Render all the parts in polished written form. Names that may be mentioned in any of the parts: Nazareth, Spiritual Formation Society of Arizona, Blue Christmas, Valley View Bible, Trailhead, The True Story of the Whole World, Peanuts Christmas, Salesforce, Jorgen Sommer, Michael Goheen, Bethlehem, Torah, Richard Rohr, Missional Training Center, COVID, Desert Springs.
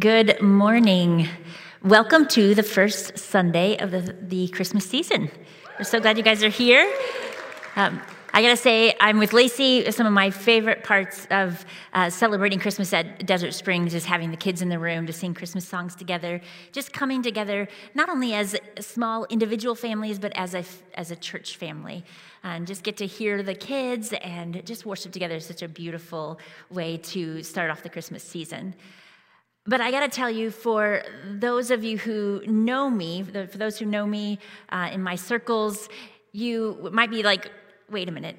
Good morning. Welcome to the first Sunday of the Christmas season. We're so glad you guys are here. I gotta say, I'm with Lacey. Some of my favorite parts of celebrating Christmas at Desert Springs is having the kids in the room to sing Christmas songs together, just coming together, not only as small individual families, but as a church family, and just get to hear the kids and just worship together is such a beautiful way to start off the Christmas season. But I got to tell you, for those of you who know me, for those who know me in my circles, you might be like, wait a minute.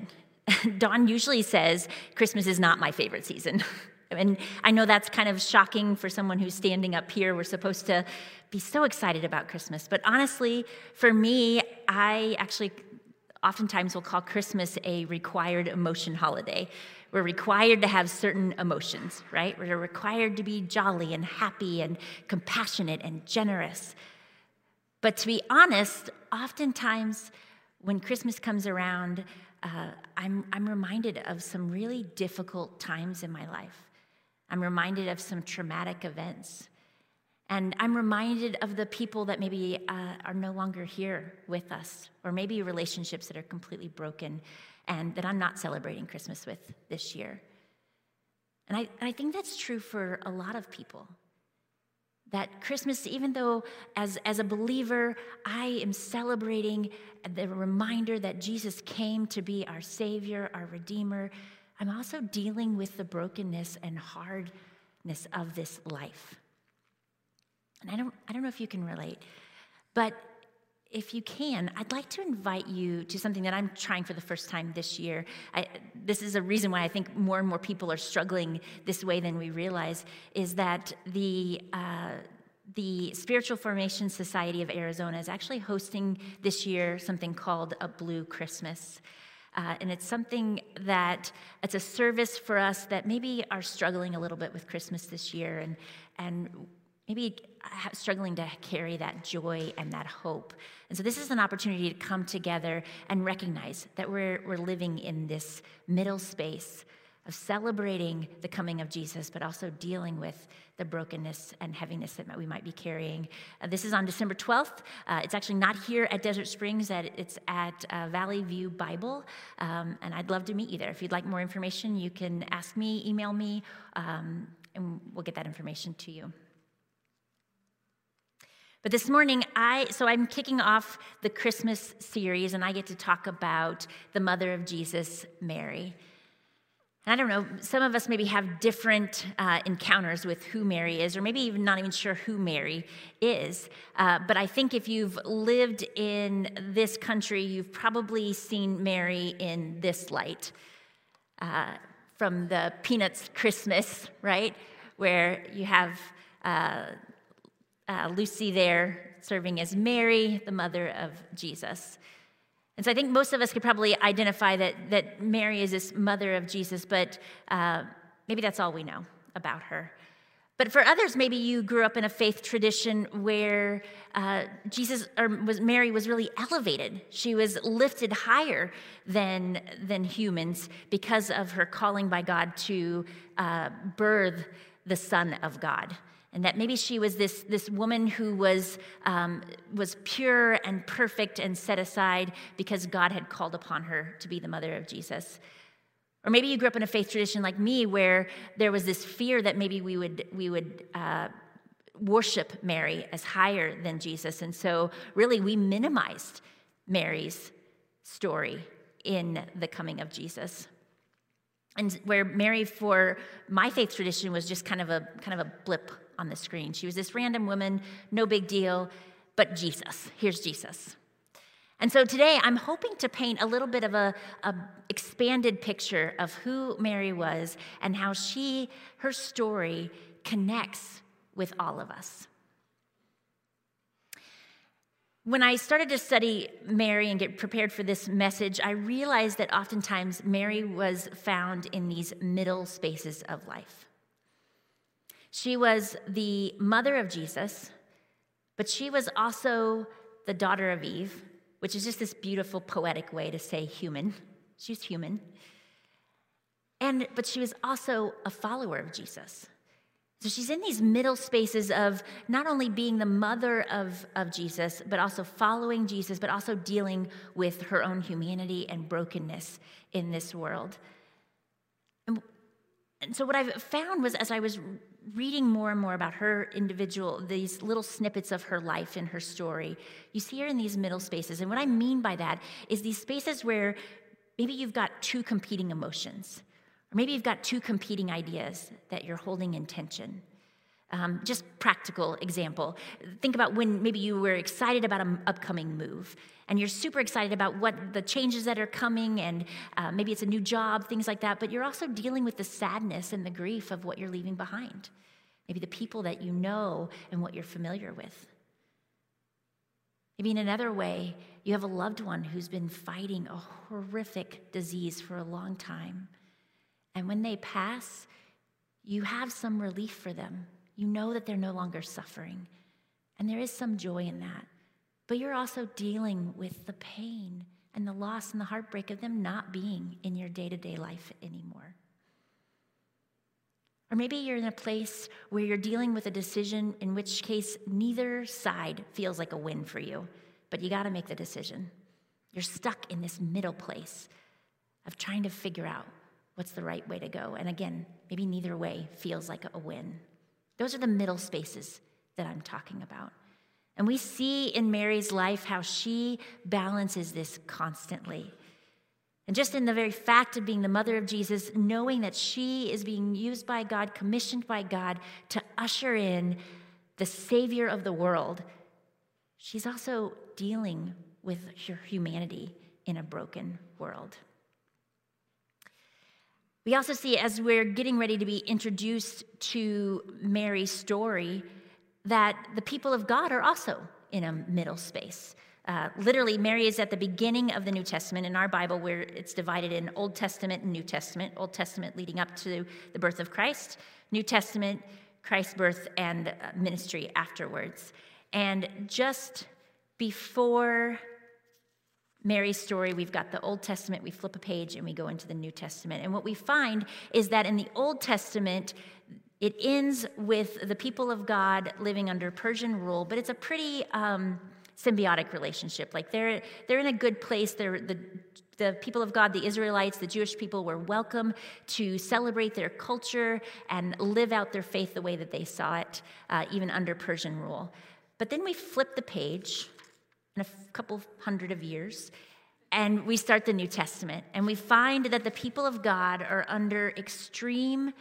Dawn usually says Christmas is not my favorite season. And I know that's kind of shocking for someone who's standing up here. We're supposed to be so excited about Christmas. But honestly, for me, I actually oftentimes will call Christmas a required emotion holiday. We're required to have certain emotions, right? We're required to be jolly and happy and compassionate and generous. But to be honest, oftentimes when Christmas comes around, I'm reminded of some really difficult times in my life. I'm reminded of some traumatic events. And I'm reminded of the people that maybe are no longer here with us, or maybe relationships that are completely broken and that I'm not celebrating Christmas with this year. And I think that's true for a lot of people, that Christmas, even though as a believer, I am celebrating the reminder that Jesus came to be our Savior, our Redeemer, I'm also dealing with the brokenness and hardness of this life. And I don't know if you can relate, but if you can, I'd like to invite you to something that I'm trying for the first time this year. This is a reason why I think more and more people are struggling this way than we realize, is that the Spiritual Formation Society of Arizona is actually hosting this year something called a Blue Christmas. And it's something that, it's a service for us that maybe are struggling a little bit with Christmas this year, and maybe struggling to carry that joy and that hope. And so this is an opportunity to come together and recognize that we're living in this middle space of celebrating the coming of Jesus, but also dealing with the brokenness and heaviness that we might be carrying. This is on December 12th. It's actually not here at Desert Springs. It's at Valley View Bible, and I'd love to meet you there. If you'd like more information, you can ask me, email me, and we'll get that information to you. But this morning, I'm kicking off the Christmas series, and I get to talk about the mother of Jesus, Mary. And I don't know, some of us maybe have different encounters with who Mary is, or maybe even not even sure who Mary is. But I think if you've lived in this country, you've probably seen Mary in this light, from the Peanuts Christmas, right, where you have Lucy there serving as Mary, the mother of Jesus. And so I think most of us could probably identify that Mary is this mother of Jesus, but maybe that's all we know about her. But for others, maybe you grew up in a faith tradition where Mary was really elevated. She was lifted higher than humans because of her calling by God to birth the Son of God. And that maybe she was this woman who was pure and perfect and set aside because God had called upon her to be the mother of Jesus. Or maybe you grew up in a faith tradition like me, where there was this fear that maybe we would worship Mary as higher than Jesus, and so really we minimized Mary's story in the coming of Jesus. And where Mary, for my faith tradition, was just kind of a blip on the screen. She was this random woman, no big deal, but Jesus. Here's Jesus. And so today I'm hoping to paint a little bit of a expanded picture of who Mary was and how her story connects with all of us. When I started to study Mary and get prepared for this message, I realized that oftentimes Mary was found in these middle spaces of life. She was the mother of Jesus, but she was also the daughter of Eve, which is just this beautiful poetic way to say human. She's human. But she was also a follower of Jesus. So she's in these middle spaces of not only being the mother of Jesus, but also following Jesus, but also dealing with her own humanity and brokenness in this world. And so what I've found was, as I was reading more and more about her individual, these little snippets of her life and her story, you see her in these middle spaces. And what I mean by that is these spaces where maybe you've got two competing emotions, or maybe you've got two competing ideas that you're holding in tension. Just practical example. Think about when maybe you were excited about an upcoming move, and you're super excited about what the changes that are coming, and maybe it's a new job, things like that, but you're also dealing with the sadness and the grief of what you're leaving behind. Maybe the people that you know and what you're familiar with. Maybe in another way, you have a loved one who's been fighting a horrific disease for a long time. And when they pass, you have some relief for them. You know that they're no longer suffering. And there is some joy in that. But you're also dealing with the pain and the loss and the heartbreak of them not being in your day-to-day life anymore. Or maybe you're in a place where you're dealing with a decision, in which case neither side feels like a win for you, but you gotta make the decision. You're stuck in this middle place of trying to figure out what's the right way to go. And again, maybe neither way feels like a win. Those are the middle spaces that I'm talking about. And we see in Mary's life how she balances this constantly. And just in the very fact of being the mother of Jesus, knowing that she is being used by God, commissioned by God to usher in the Savior of the world, she's also dealing with her humanity in a broken world. We also see, as we're getting ready to be introduced to Mary's story, that the people of God are also in a middle space. Literally, Mary is at the beginning of the New Testament in our Bible, where it's divided in Old Testament and New Testament. Old Testament leading up to the birth of Christ, New Testament, Christ's birth and ministry afterwards. And just before Mary's story, we've got the Old Testament, we flip a page and we go into the New Testament. And what we find is that in the Old Testament, it ends with the people of God living under Persian rule, but it's a pretty symbiotic relationship. Like they're in a good place. The people of God, the Israelites, the Jewish people were welcome to celebrate their culture and live out their faith the way that they saw it, even under Persian rule. But then we flip the page in a couple hundred of years, and we start the New Testament, and we find that the people of God are under extreme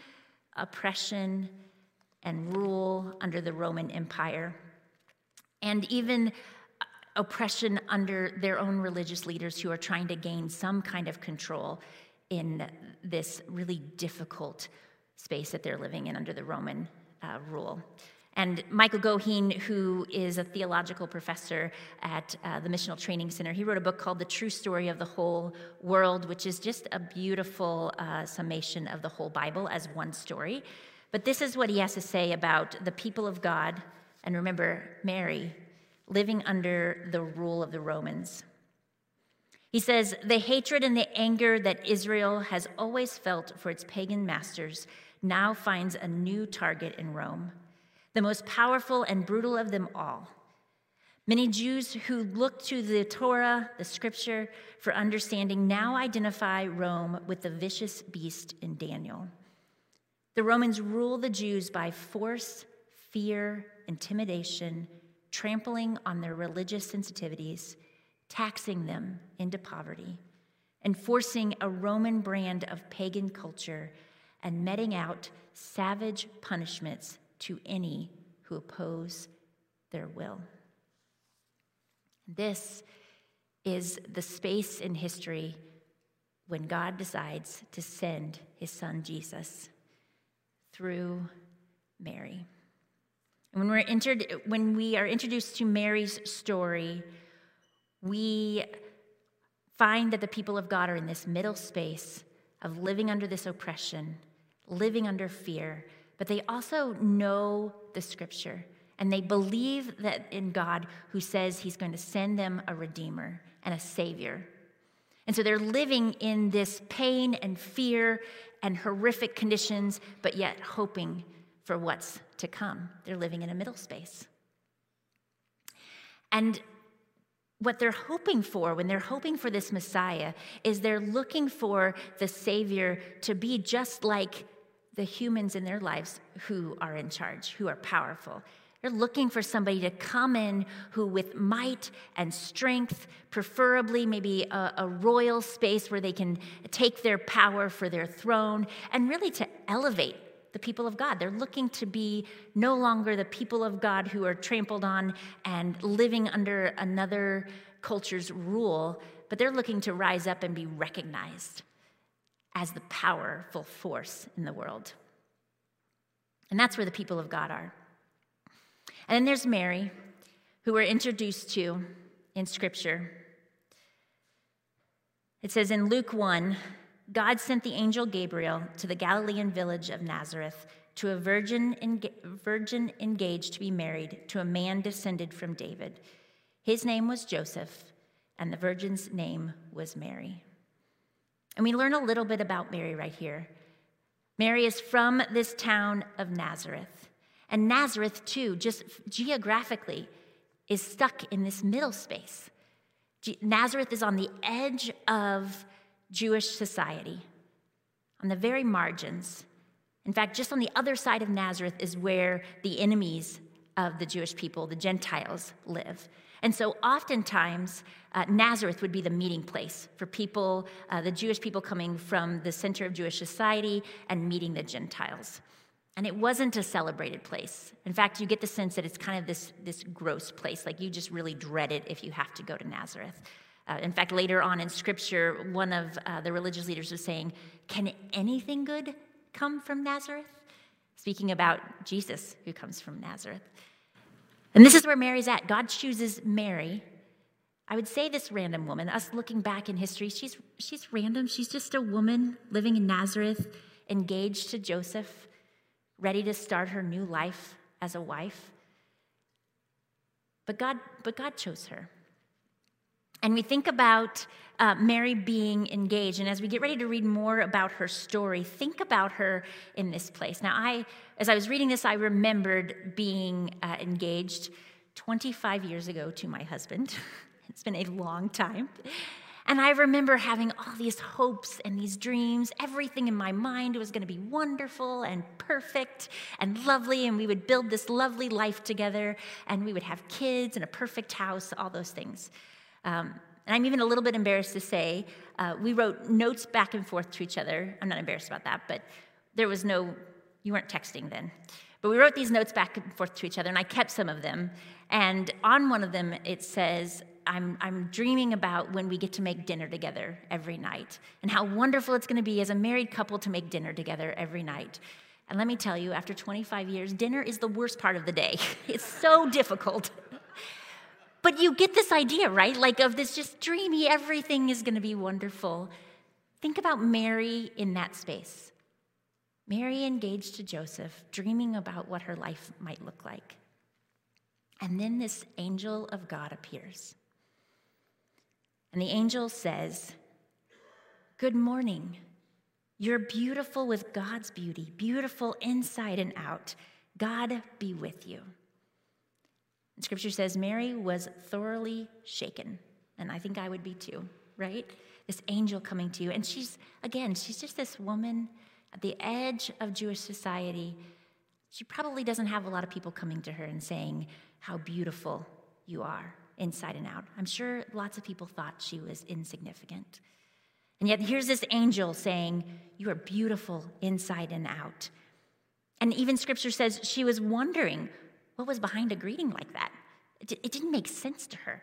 oppression and rule under the Roman Empire, and even oppression under their own religious leaders who are trying to gain some kind of control in this really difficult space that they're living in under the Roman rule. And Michael Goheen, who is a theological professor at the Missional Training Center, he wrote a book called The True Story of the Whole World, which is just a beautiful summation of the whole Bible as one story. But this is what he has to say about the people of God, and remember, Mary, living under the rule of the Romans. He says, "The hatred and the anger that Israel has always felt for its pagan masters now finds a new target in Rome, the most powerful and brutal of them all. Many Jews who look to the Torah, the scripture, for understanding now identify Rome with the vicious beast in Daniel. The Romans rule the Jews by force, fear, intimidation, trampling on their religious sensitivities, taxing them into poverty, enforcing a Roman brand of pagan culture, and meting out savage punishments to any who oppose their will." This is the space in history when God decides to send his son Jesus through Mary. And when we are introduced to Mary's story, we find that the people of God are in this middle space of living under this oppression, living under fear, but they also know the scripture, and they believe that in God, who says he's going to send them a redeemer and a savior. And so they're living in this pain and fear and horrific conditions, but yet hoping for what's to come. They're living in a middle space. And what they're hoping for, when they're hoping for this Messiah, is they're looking for the Savior to be just like the humans in their lives who are in charge, who are powerful. They're looking for somebody to come in who, with might and strength, preferably maybe a royal space where they can take their power for their throne, and really to elevate the people of God. They're looking to be no longer the people of God who are trampled on and living under another culture's rule, but they're looking to rise up and be recognized as the powerful force in the world. And that's where the people of God are. And then there's Mary, who we're introduced to in Scripture. It says in Luke 1, God sent the angel Gabriel to the Galilean village of Nazareth to a virgin engaged to be married to a man descended from David. His name was Joseph, and the virgin's name was Mary. And we learn a little bit about Mary right here. Mary is from this town of Nazareth. And Nazareth, too, just geographically, is stuck in this middle space. Nazareth is on the edge of Jewish society, on the very margins. In fact, just on the other side of Nazareth is where the enemies of the Jewish people, the Gentiles, live. And so oftentimes, Nazareth would be the meeting place for people, the Jewish people coming from the center of Jewish society and meeting the Gentiles. And it wasn't a celebrated place. In fact, you get the sense that it's kind of this gross place, like you just really dread it if you have to go to Nazareth. In fact, later on in Scripture, one of the religious leaders was saying, "Can anything good come from Nazareth?" Speaking about Jesus, who comes from Nazareth. And this is where Mary's at. God chooses Mary. I would say this random woman, us looking back in history, she's random. She's just a woman living in Nazareth, engaged to Joseph, ready to start her new life as a wife. But God chose her. And we think about Mary being engaged, and as we get ready to read more about her story, think about her in this place. Now, as I was reading this, I remembered being engaged 25 years ago to my husband. It's been a long time. And I remember having all these hopes and these dreams. Everything in my mind was going to be wonderful and perfect and lovely, and we would build this lovely life together, and we would have kids and a perfect house, all those things. And I'm even a little bit embarrassed to say, we wrote notes back and forth to each other. I'm not embarrassed about that, but there was no, you weren't texting then. But we wrote these notes back and forth to each other, and I kept some of them. And on one of them, it says, I'm dreaming about when we get to make dinner together every night, and how wonderful it's going to be as a married couple to make dinner together every night. And let me tell you, after 25 years, dinner is the worst part of the day. It's so difficult. But you get this idea, right? Like of this just dreamy, everything is going to be wonderful. Think about Mary in that space. Mary engaged to Joseph, dreaming about what her life might look like. And then this angel of God appears. And the angel says, "Good morning. You're beautiful with God's beauty, beautiful inside and out. God be with you." And Scripture says Mary was thoroughly shaken, and I think I would be too, right? This angel coming to you, and she's just this woman at the edge of Jewish society. She probably doesn't have a lot of people coming to her and saying how beautiful you are inside and out. I'm sure lots of people thought she was insignificant. And yet here's this angel saying, "You are beautiful inside and out." And even Scripture says she was wondering, what was behind a greeting like that? It didn't make sense to her.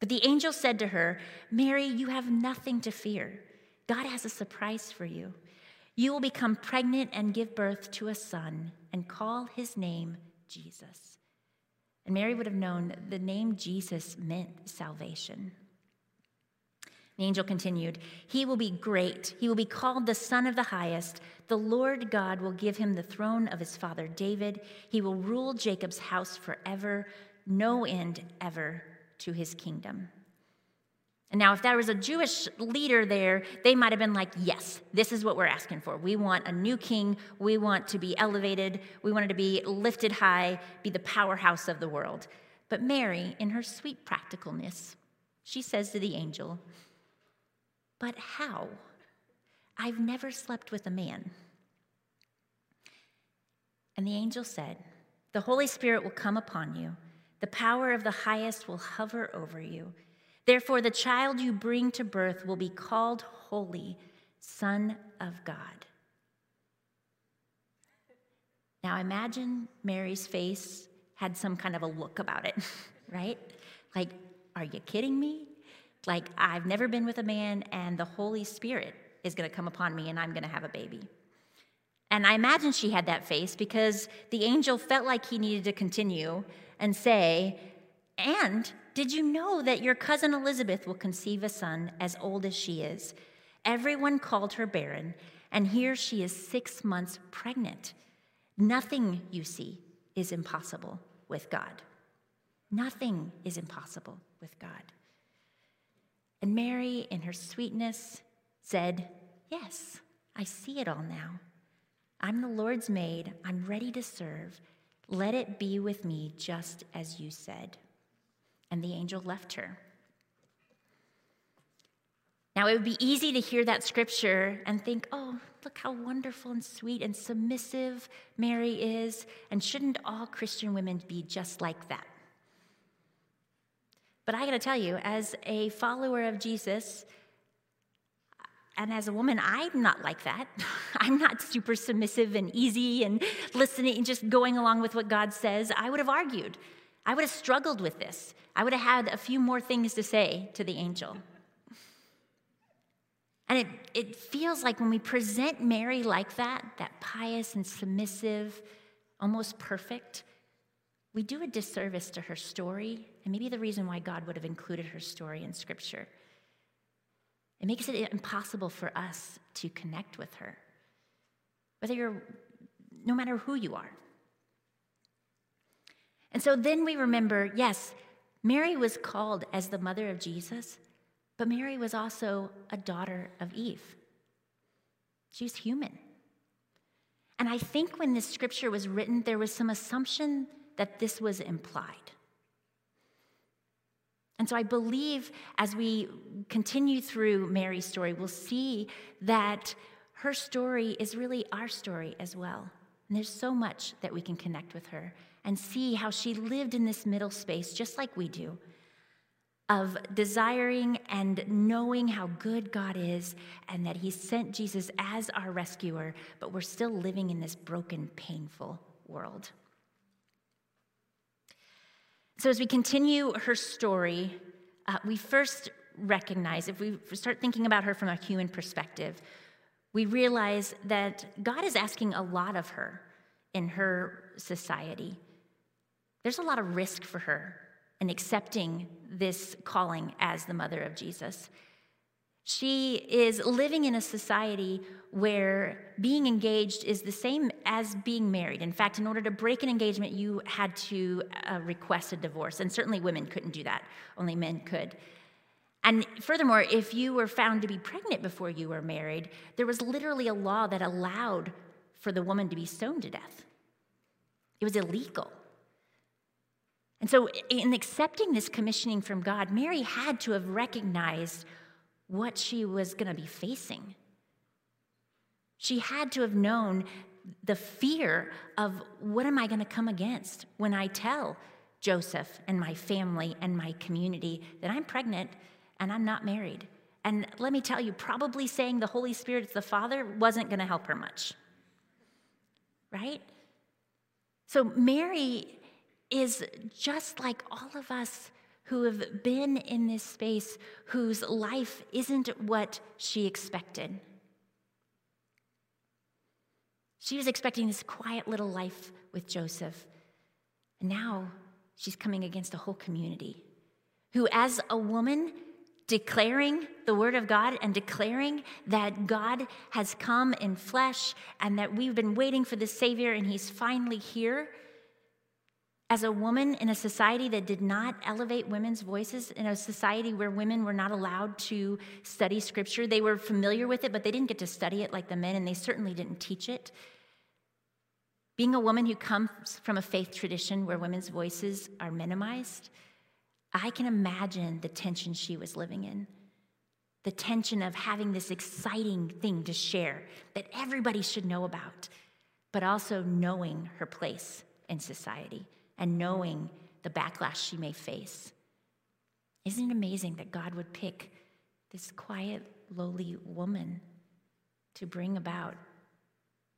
But the angel said to her, "Mary, you have nothing to fear. God has a surprise for you. You will become pregnant and give birth to a son and call his name Jesus." And Mary would have known that the name Jesus meant salvation. The angel continued, "He will be great. He will be called the Son of the Highest. The Lord God will give him the throne of his father David. He will rule Jacob's house forever, no end ever to his kingdom." And now if there was a Jewish leader there, they might have been like, yes, this is what we're asking for. We want a new king. We want to be elevated. We wanted to be lifted high, be the powerhouse of the world. But Mary, in her sweet practicalness, she says to the angel, but how? I've never slept with a man. And the angel said, the Holy Spirit will come upon you. The power of the highest will hover over you. Therefore, the child you bring to birth will be called Holy, Son of God. Now imagine Mary's face had some kind of a look about it, right? Like, are you kidding me? Like, I've never been with a man, and the Holy Spirit is going to come upon me, and I'm going to have a baby. And I imagine she had that face because the angel felt like he needed to continue and say, and did you know that your cousin Elizabeth will conceive a son as old as she is? Everyone called her barren, and here she is 6 months pregnant. Nothing, you see, is impossible with God. Nothing is impossible with God. And Mary, in her sweetness, said, yes, I see it all now. I'm the Lord's maid. I'm ready to serve. Let it be with me just as you said. And the angel left her. Now, it would be easy to hear that scripture and think, oh, look how wonderful and sweet and submissive Mary is, and shouldn't all Christian women be just like that? But I got to tell you, as a follower of Jesus, and as a woman, I'm not like that. I'm not super submissive and easy and listening and just going along with what God says. I would have argued. I would have struggled with this. I would have had a few more things to say to the angel. And it feels like when we present Mary like that, that pious and submissive, almost perfect, we do a disservice to her story, and maybe the reason why God would have included her story in Scripture. It makes it impossible for us to connect with her, no matter who you are. And so then we remember, yes, Mary was called as the mother of Jesus, but Mary was also a daughter of Eve. She was human. And I think when this scripture was written, there was some assumption that this was implied. And so I believe as we continue through Mary's story, we'll see that her story is really our story as well. And there's so much that we can connect with her and see how she lived in this middle space, just like we do, of desiring and knowing how good God is and that he sent Jesus as our rescuer, but we're still living in this broken, painful world. So as we continue her story, we first recognize, if we start thinking about her from a human perspective, we realize that God is asking a lot of her in her society. There's a lot of risk for her in accepting this calling as the mother of Jesus. She is living in a society where being engaged is the same as being married. In fact, in order to break an engagement, you had to request a divorce, and certainly women couldn't do that. Only men could. And furthermore, if you were found to be pregnant before you were married, there was literally a law that allowed for the woman to be stoned to death. It was illegal. And so in accepting this commissioning from God, Mary had to have recognized what she was going to be facing. She had to have known the fear of, what am I going to come against when I tell Joseph and my family and my community that I'm pregnant and I'm not married? And let me tell you, probably saying the Holy Spirit's the Father wasn't going to help her much, right? So Mary is just like all of us who have been in this space, whose life isn't what she expected. She was expecting this quiet little life with Joseph. And now she's coming against a whole community who, as a woman declaring the word of God and declaring that God has come in flesh and that we've been waiting for the Savior and he's finally here, As a woman in a society that did not elevate women's voices, in a society where women were not allowed to study Scripture, they were familiar with it, but they didn't get to study it like the men, and they certainly didn't teach it. Being a woman who comes from a faith tradition where women's voices are minimized, I can imagine the tension she was living in. The tension of having this exciting thing to share that everybody should know about, but also knowing her place in society, and knowing the backlash she may face. Isn't it amazing that God would pick this quiet, lowly woman to bring about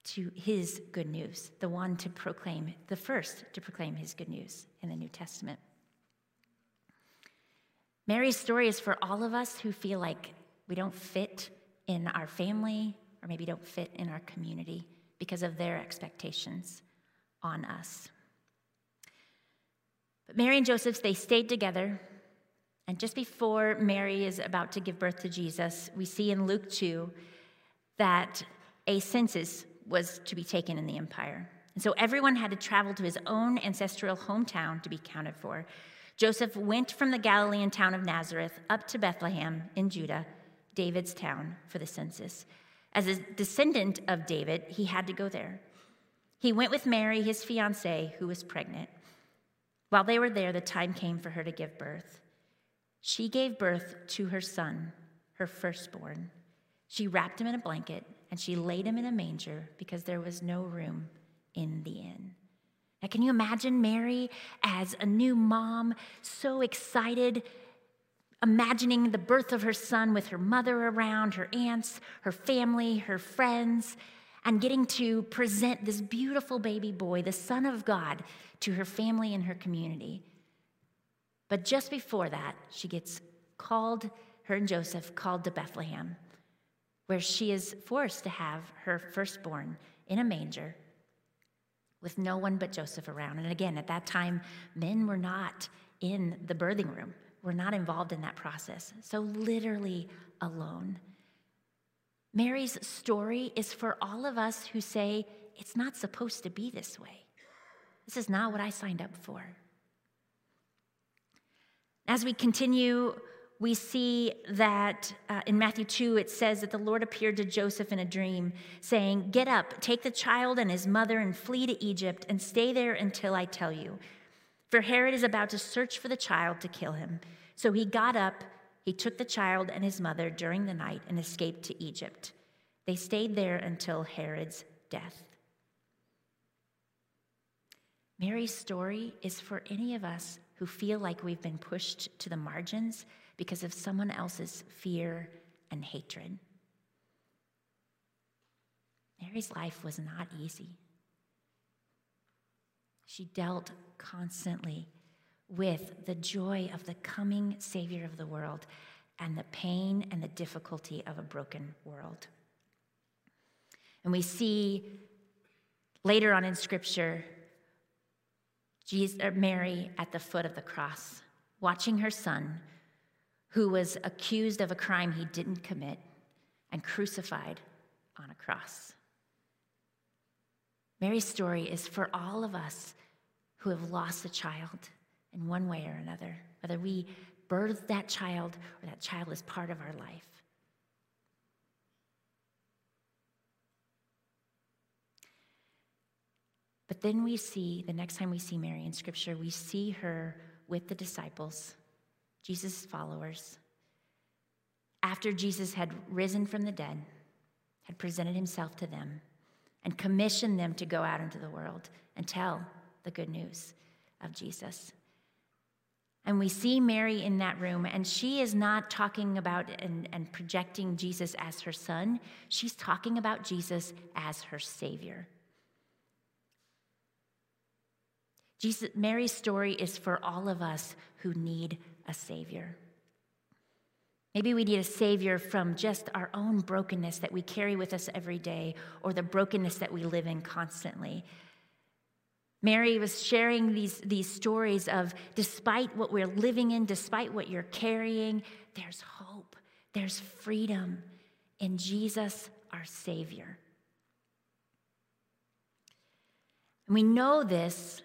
to his good news, the one to proclaim, the first to proclaim his good news in the New Testament? Mary's story is for all of us who feel like we don't fit in our family, or maybe don't fit in our community because of their expectations on us. Mary and Joseph, they stayed together, and just before Mary is about to give birth to Jesus, we see in Luke 2 that a census was to be taken in the empire. And so everyone had to travel to his own ancestral hometown to be counted for. Joseph went from the Galilean town of Nazareth up to Bethlehem in Judah, David's town, for the census. As a descendant of David, he had to go there. He went with Mary, his fiancée, who was pregnant. While they were there, the time came for her to give birth. She gave birth to her son, her firstborn. She wrapped him in a blanket, and she laid him in a manger because there was no room in the inn. Now, can you imagine Mary as a new mom, so excited, imagining the birth of her son with her mother around, her aunts, her family, her friends, and getting to present this beautiful baby boy, the Son of God, to her family and her community. But just before that, she gets called, her and Joseph, called to Bethlehem, where she is forced to have her firstborn in a manger with no one but Joseph around. And again, at that time, men were not in the birthing room, were not involved in that process, so literally alone. Mary's story is for all of us who say, it's not supposed to be this way. This is not what I signed up for. As we continue, we see that in Matthew 2, it says that the Lord appeared to Joseph in a dream, saying, "Get up, take the child and his mother and flee to Egypt and stay there until I tell you. For Herod is about to search for the child to kill him." So he got up. He took the child and his mother during the night and escaped to Egypt. They stayed there until Herod's death. Mary's story is for any of us who feel like we've been pushed to the margins because of someone else's fear and hatred. Mary's life was not easy. She dealt constantly with the joy of the coming Savior of the world and the pain and the difficulty of a broken world. And we see later on in Scripture, Mary at the foot of the cross, watching her son, who was accused of a crime he didn't commit and crucified on a cross. Mary's story is for all of us who have lost a child, in one way or another, whether we birthed that child or that child is part of our life. But then we see, the next time we see Mary in Scripture, we see her with the disciples, Jesus' followers. After Jesus had risen from the dead, had presented himself to them, and commissioned them to go out into the world and tell the good news of Jesus. And we see Mary in that room, and she is not talking about and projecting Jesus as her son. She's talking about Jesus as her Savior. Mary's story is for all of us who need a Savior. Maybe we need a Savior from just our own brokenness that we carry with us every day, or the brokenness that we live in constantly. Mary was sharing these stories of, despite what we're living in, despite what you're carrying, there's hope, there's freedom in Jesus, our Savior. And we know this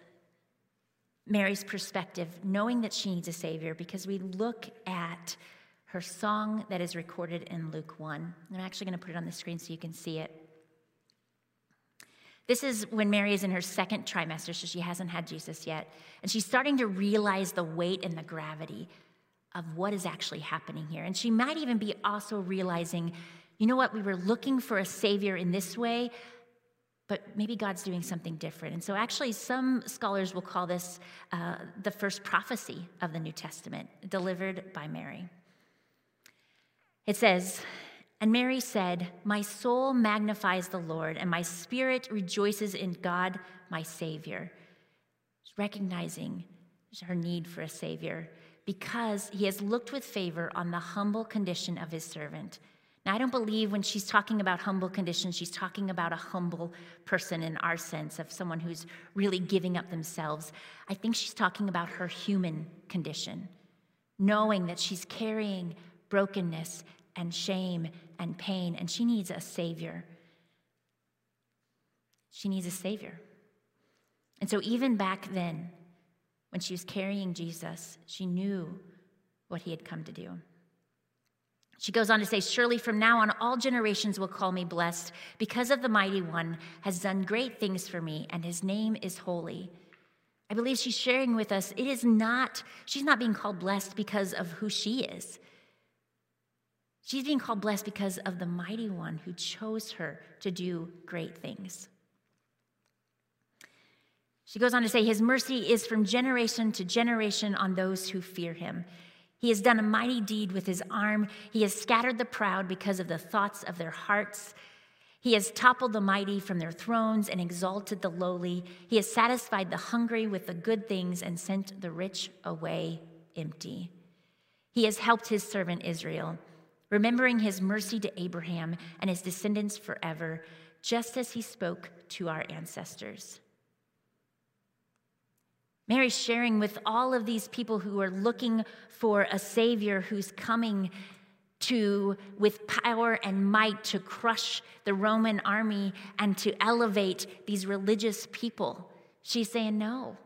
Mary's perspective, knowing that she needs a Savior, because we look at her song that is recorded in Luke 1. I'm actually going to put it on the screen so you can see it. This is when Mary is in her second trimester, so she hasn't had Jesus yet. And she's starting to realize the weight and the gravity of what is actually happening here. And she might even be also realizing, you know what, we were looking for a Savior in this way, but maybe God's doing something different. And so actually some scholars will call this the first prophecy of the New Testament, delivered by Mary. It says, "And Mary said, 'My soul magnifies the Lord, and my spirit rejoices in God, my Savior.'" She's recognizing her need for a Savior, because he has looked with favor on the humble condition of his servant. Now, I don't believe when she's talking about humble condition, she's talking about a humble person in our sense of someone who's really giving up themselves. I think she's talking about her human condition, knowing that she's carrying brokenness and shame and pain, and she needs a Savior. She needs a Savior. And so even back then, when she was carrying Jesus, she knew what he had come to do. She goes on to say, "Surely from now on, all generations will call me blessed, because of the Mighty One has done great things for me, and his name is holy." I believe she's sharing with us, it is not, she's not being called blessed because of who she is. She's being called blessed because of the Mighty One who chose her to do great things. She goes on to say, "His mercy is from generation to generation on those who fear him. He has done a mighty deed with his arm. He has scattered the proud because of the thoughts of their hearts. He has toppled the mighty from their thrones and exalted the lowly. He has satisfied the hungry with the good things and sent the rich away empty. He has helped his servant Israel, remembering his mercy to Abraham and his descendants forever, just as he spoke to our ancestors." Mary's sharing with all of these people who are looking for a Savior who's coming to, with power and might, to crush the Roman army and to elevate these religious people. She's saying, no,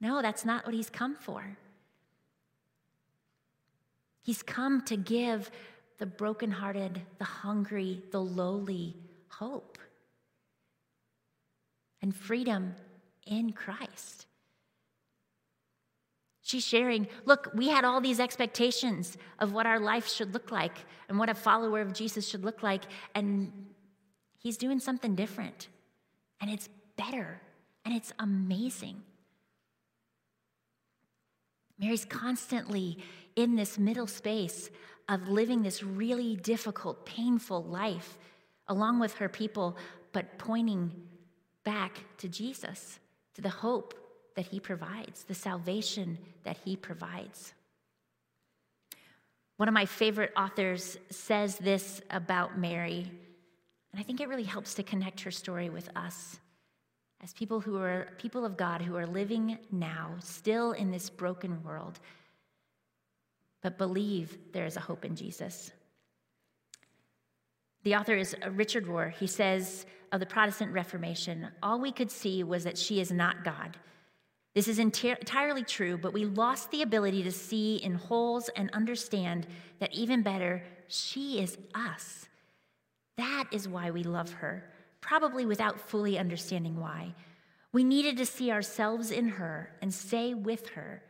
that's not what he's come for. He's come to give the brokenhearted, the hungry, the lowly hope and freedom in Christ. She's sharing, look, we had all these expectations of what our life should look like and what a follower of Jesus should look like, and he's doing something different, and it's better, and it's amazing. Mary's constantly in this middle space of living this really difficult, painful life along with her people, but pointing back to Jesus, to the hope that he provides, the salvation that he provides. One of my favorite authors says this about Mary, and I think it really helps to connect her story with us as people who are people of God, who are living now, still in this broken world, but believe there is a hope in Jesus. The author is Richard Rohr. He says of the Protestant Reformation, "All we could see was that she is not God. This is entirely true, but we lost the ability to see in holes and understand that even better, she is us. That is why we love her, probably without fully understanding why. We needed to see ourselves in her and say with her,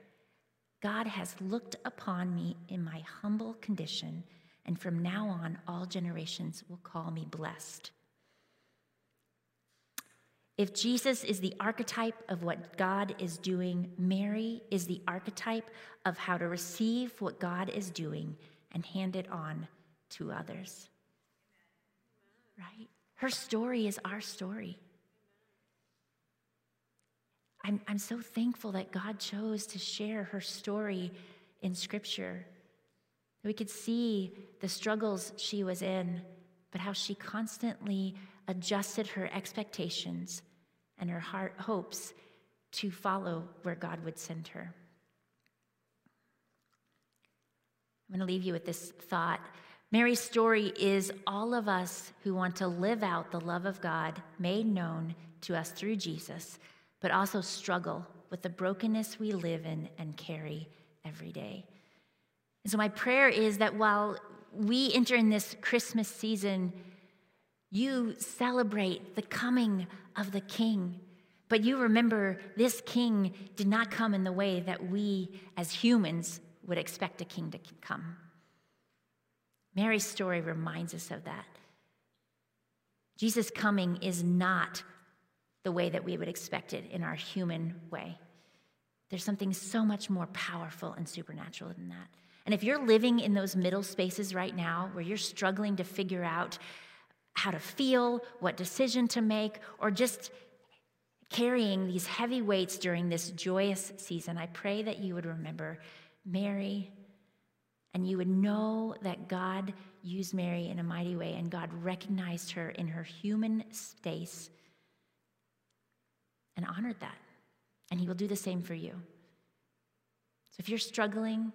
'God has looked upon me in my humble condition, and from now on, all generations will call me blessed.'" If Jesus is the archetype of what God is doing, Mary is the archetype of how to receive what God is doing and hand it on to others. Right? Her story is our story. I'm so thankful that God chose to share her story in Scripture. We could see the struggles she was in, but how she constantly adjusted her expectations and her heart hopes to follow where God would send her. I'm going to leave you with this thought. Mary's story is all of us who want to live out the love of God made known to us through Jesus, but also struggle with the brokenness we live in and carry every day. And so my prayer is that while we enter in this Christmas season, you celebrate the coming of the King. But you remember this King did not come in the way that we as humans would expect a king to come. Mary's story reminds us of that. Jesus' coming is not the way that we would expect it in our human way. There's something so much more powerful and supernatural than that. And if you're living in those middle spaces right now where you're struggling to figure out how to feel, what decision to make, or just carrying these heavy weights during this joyous season, I pray that you would remember Mary, and you would know that God used Mary in a mighty way, and God recognized her in her human space and honored that. And he will do the same for you. So if you're struggling,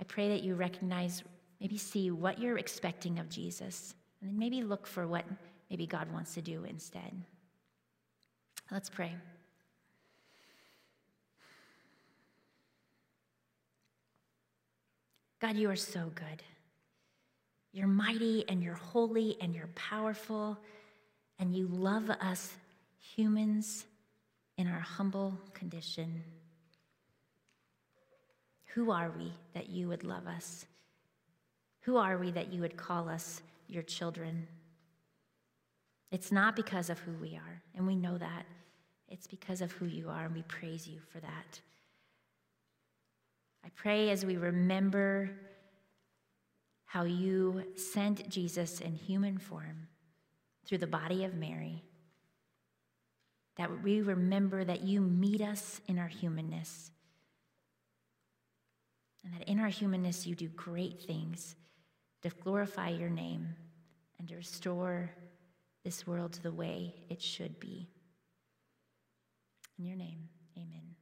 I pray that you recognize, maybe see what you're expecting of Jesus, and then maybe look for what maybe God wants to do instead. Let's pray. God, you are so good. You're mighty and you're holy and you're powerful, and you love us humans in our humble condition. Who are we that you would love us? Who are we that you would call us your children? It's not because of who we are, and we know that. It's because of who you are, and we praise you for that. I pray as we remember how you sent Jesus in human form through the body of Mary, that we remember that you meet us in our humanness, and that in our humanness you do great things to glorify your name and to restore this world to the way it should be. In your name, amen.